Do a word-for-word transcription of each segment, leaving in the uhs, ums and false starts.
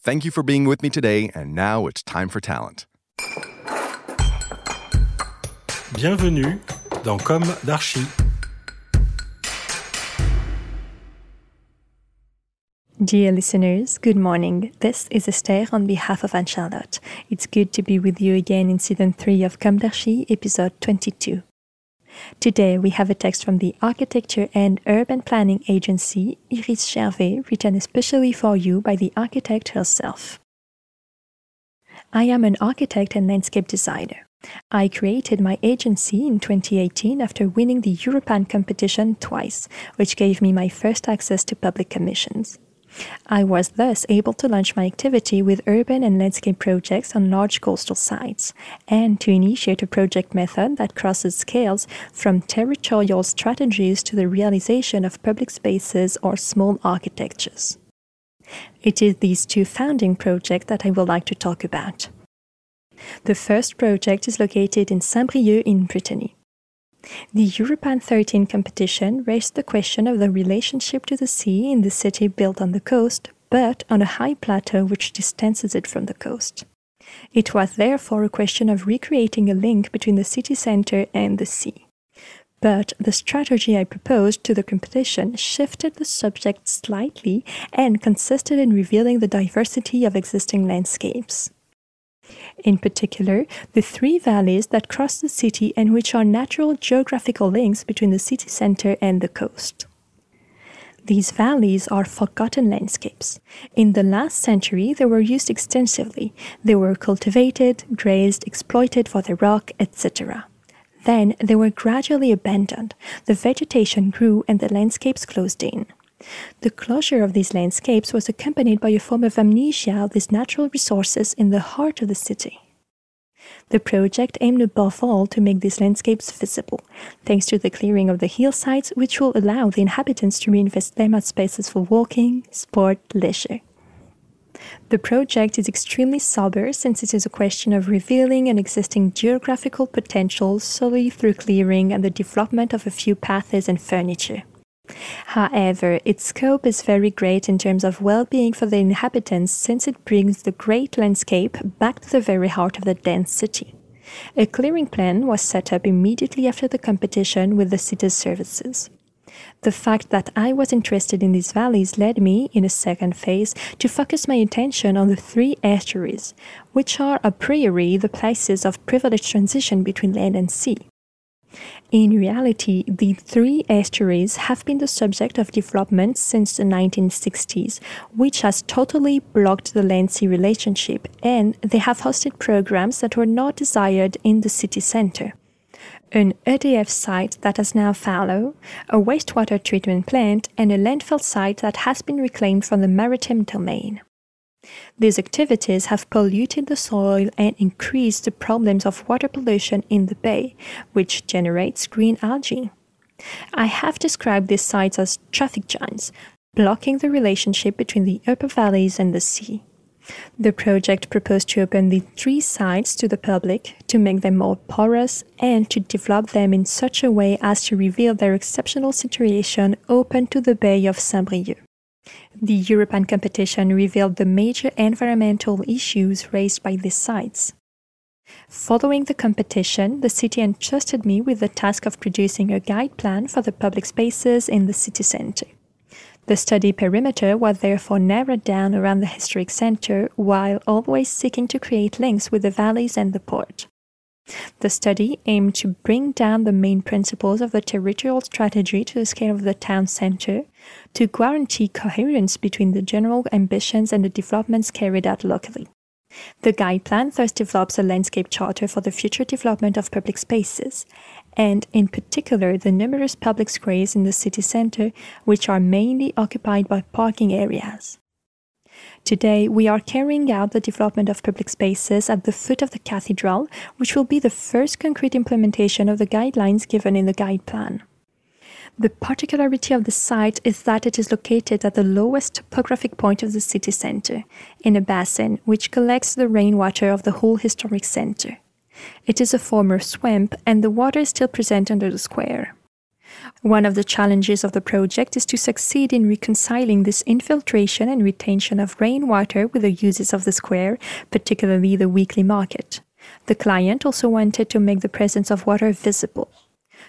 Thank you for being with me today, and now it's time for talent. Bienvenue dans Comme d'Archi. Dear listeners, good morning. This is Esther on behalf of Anne-Charlotte. It's good to be with you again in Season three of Comme d'Archi, Episode twenty-two. Today we have a text from the Architecture and Urban Planning Agency, Iris Chervet, written especially for you by the architect herself. I am an architect and landscape designer. I created my agency in twenty eighteen after winning the Europan competition twice, which gave me my first access to public commissions. I was thus able to launch my activity with urban and landscape projects on large coastal sites, and to initiate a project method that crosses scales from territorial strategies to the realization of public spaces or small architectures. It is these two founding projects that I would like to talk about. The first project is located in Saint-Brieuc in Brittany. The Europan thirteen competition raised the question of the relationship to the sea in the city built on the coast, but on a high plateau which distances it from the coast. It was therefore a question of recreating a link between the city centre and the sea. But the strategy I proposed to the competition shifted the subject slightly and consisted in revealing the diversity of existing landscapes. In particular, the three valleys that cross the city and which are natural geographical links between the city centre and the coast. These valleys are forgotten landscapes. In the last century, they were used extensively. They were cultivated, grazed, exploited for their rock, et cetera. Then they were gradually abandoned. The vegetation grew and the landscapes closed in. The closure of these landscapes was accompanied by a form of amnesia of these natural resources in the heart of the city. The project aimed above all to make these landscapes visible, thanks to the clearing of the hillsides, which will allow the inhabitants to reinvest them as spaces for walking, sport, leisure. The project is extremely sober since it is a question of revealing an existing geographical potential solely through clearing and the development of a few paths and furniture. However, its scope is very great in terms of well-being for the inhabitants since it brings the great landscape back to the very heart of the dense city. A clearing plan was set up immediately after the competition with the city's services. The fact that I was interested in these valleys led me, in a second phase, to focus my attention on the three estuaries, which are a priori the places of privileged transition between land and sea. In reality, the three estuaries have been the subject of development since the nineteen sixties, which has totally blocked the land-sea relationship, and they have hosted programs that were not desired in the city centre. An E D F site that is now fallow, a wastewater treatment plant, and a landfill site that has been reclaimed from the maritime domain. These activities have polluted the soil and increased the problems of water pollution in the bay, which generates green algae. I have described these sites as traffic giants, blocking the relationship between the upper valleys and the sea. The project proposed to open the three sites to the public, to make them more porous, and to develop them in such a way as to reveal their exceptional situation open to the bay of Saint-Brieuc. The European competition revealed the major environmental issues raised by these sites. Following the competition, the city entrusted me with the task of producing a guide plan for the public spaces in the city centre. The study perimeter was therefore narrowed down around the historic centre, while always seeking to create links with the valleys and the port. The study aimed to bring down the main principles of the territorial strategy to the scale of the town centre, to guarantee coherence between the general ambitions and the developments carried out locally. The guide plan thus develops a landscape charter for the future development of public spaces, and in particular the numerous public squares in the city centre, which are mainly occupied by parking areas. Today, we are carrying out the development of public spaces at the foot of the cathedral, which will be the first concrete implementation of the guidelines given in the guide plan. The particularity of the site is that it is located at the lowest topographic point of the city centre, in a basin which collects the rainwater of the whole historic centre. It is a former swamp, and the water is still present under the square. One of the challenges of the project is to succeed in reconciling this infiltration and retention of rainwater with the uses of the square, particularly the weekly market. The client also wanted to make the presence of water visible.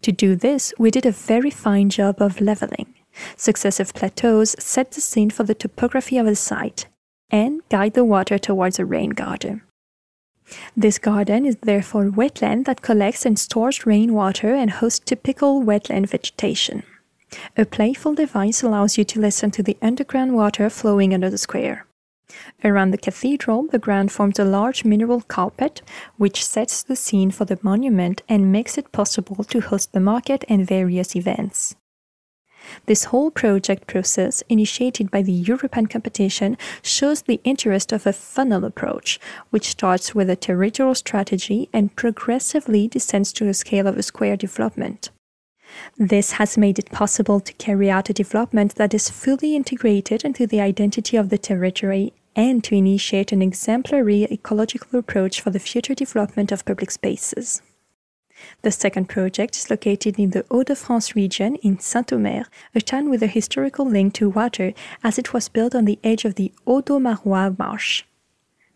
To do this, we did a very fine job of levelling. Successive plateaus set the scene for the topography of the site and guide the water towards a rain garden. This garden is therefore a wetland that collects and stores rainwater and hosts typical wetland vegetation. A playful device allows you to listen to the underground water flowing under the square. Around the cathedral, the ground forms a large mineral carpet, which sets the scene for the monument and makes it possible to host the market and various events. This whole project process, initiated by the Europan competition, shows the interest of a funnel approach, which starts with a territorial strategy and progressively descends to the scale of a square development. This has made it possible to carry out a development that is fully integrated into the identity of the territory and to initiate an exemplary ecological approach for the future development of public spaces. The second project is located in the Hauts-de-France region in Saint-Omer, a town with a historical link to water, as it was built on the edge of the Hauts-de-Marois marsh.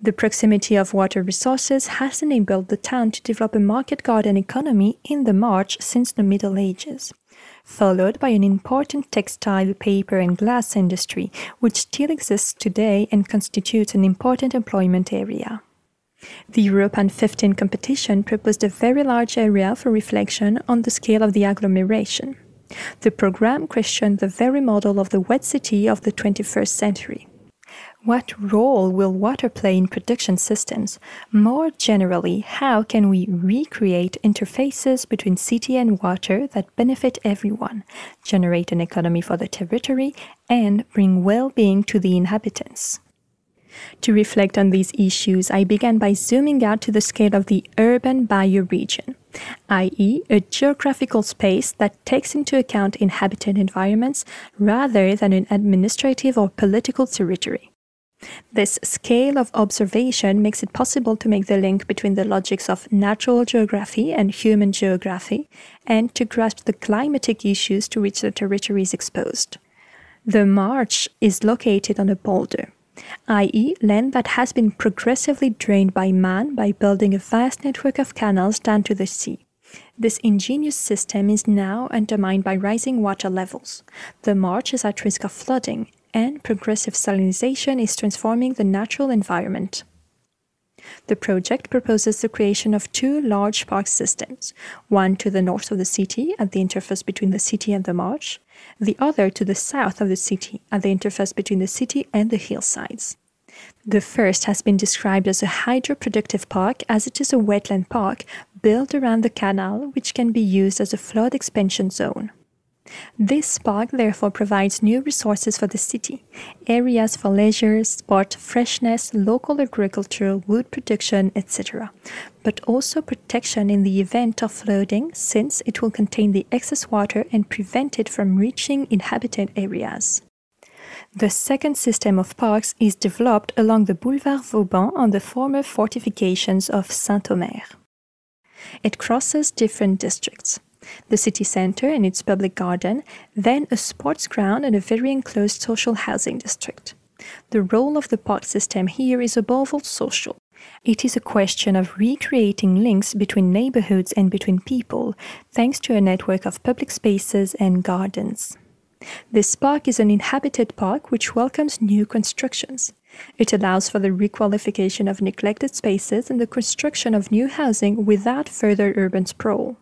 The proximity of water resources has enabled the town to develop a market garden economy in the marsh since the Middle Ages, followed by an important textile, paper and glass industry, which still exists today and constitutes an important employment area. The Europan fifteen competition proposed a very large area for reflection on the scale of the agglomeration. The programme questioned the very model of the wet city of the twenty-first century. What role will water play in production systems? More generally, how can we recreate interfaces between city and water that benefit everyone, generate an economy for the territory, and bring well-being to the inhabitants? To reflect on these issues, I began by zooming out to the scale of the urban bioregion, that is a geographical space that takes into account inhabited environments rather than an administrative or political territory. This scale of observation makes it possible to make the link between the logics of natural geography and human geography, and to grasp the climatic issues to which the territory is exposed. The marsh is located on a boulder, that is land that has been progressively drained by man by building a vast network of canals down to the sea. This ingenious system is now undermined by rising water levels. The marsh is at risk of flooding, and progressive salinization is transforming the natural environment. The project proposes the creation of two large park systems, one to the north of the city, at the interface between the city and the marsh, the other to the south of the city, at the interface between the city and the hillsides. The first has been described as a hydroproductive park, as it is a wetland park built around the canal, which can be used as a flood expansion zone. This park therefore provides new resources for the city, areas for leisure, sport, freshness, local agriculture, wood production, et cetera, but also protection in the event of flooding, since it will contain the excess water and prevent it from reaching inhabited areas. The second system of parks is developed along the Boulevard Vauban on the former fortifications of Saint-Omer. It crosses different districts. The city centre and its public garden, then a sports ground and a very enclosed social housing district. The role of the park system here is above all social. It is a question of recreating links between neighbourhoods and between people, thanks to a network of public spaces and gardens. This park is an inhabited park which welcomes new constructions. It allows for the requalification of neglected spaces and the construction of new housing without further urban sprawl.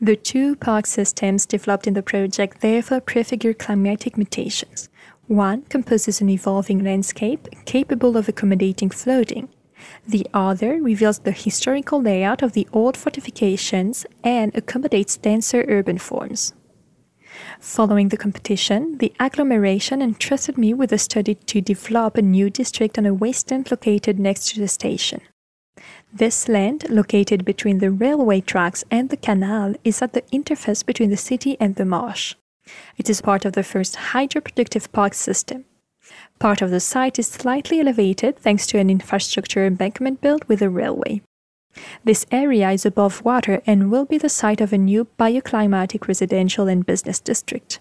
The two park systems developed in the project therefore prefigure climatic mutations. One composes an evolving landscape capable of accommodating flooding. The other reveals the historical layout of the old fortifications and accommodates denser urban forms. Following the competition, the agglomeration entrusted me with a study to develop a new district on a wasteland located next to the station. This land, located between the railway tracks and the canal, is at the interface between the city and the marsh. It is part of the first hydroproductive park system. Part of the site is slightly elevated thanks to an infrastructure embankment built with a railway. This area is above water and will be the site of a new bioclimatic residential and business district.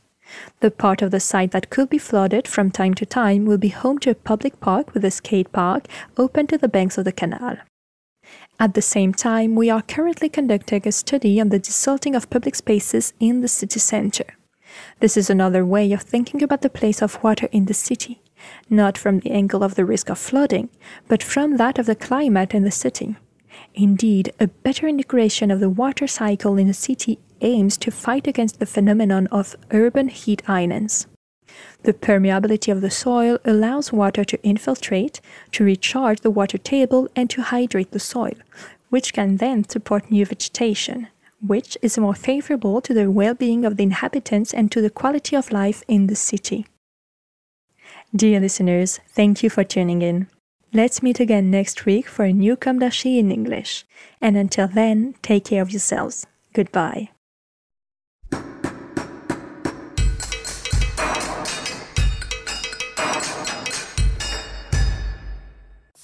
The part of the site that could be flooded from time to time will be home to a public park with a skate park open to the banks of the canal. At the same time, we are currently conducting a study on the desilting of public spaces in the city centre. This is another way of thinking about the place of water in the city, not from the angle of the risk of flooding, but from that of the climate in the city. Indeed, a better integration of the water cycle in a city aims to fight against the phenomenon of urban heat islands. The permeability of the soil allows water to infiltrate, to recharge the water table and to hydrate the soil, which can then support new vegetation, which is more favorable to the well-being of the inhabitants and to the quality of life in the city. Dear listeners, thank you for tuning in. Let's meet again next week for a new Comme d'Archi in English. And until then, take care of yourselves. Goodbye.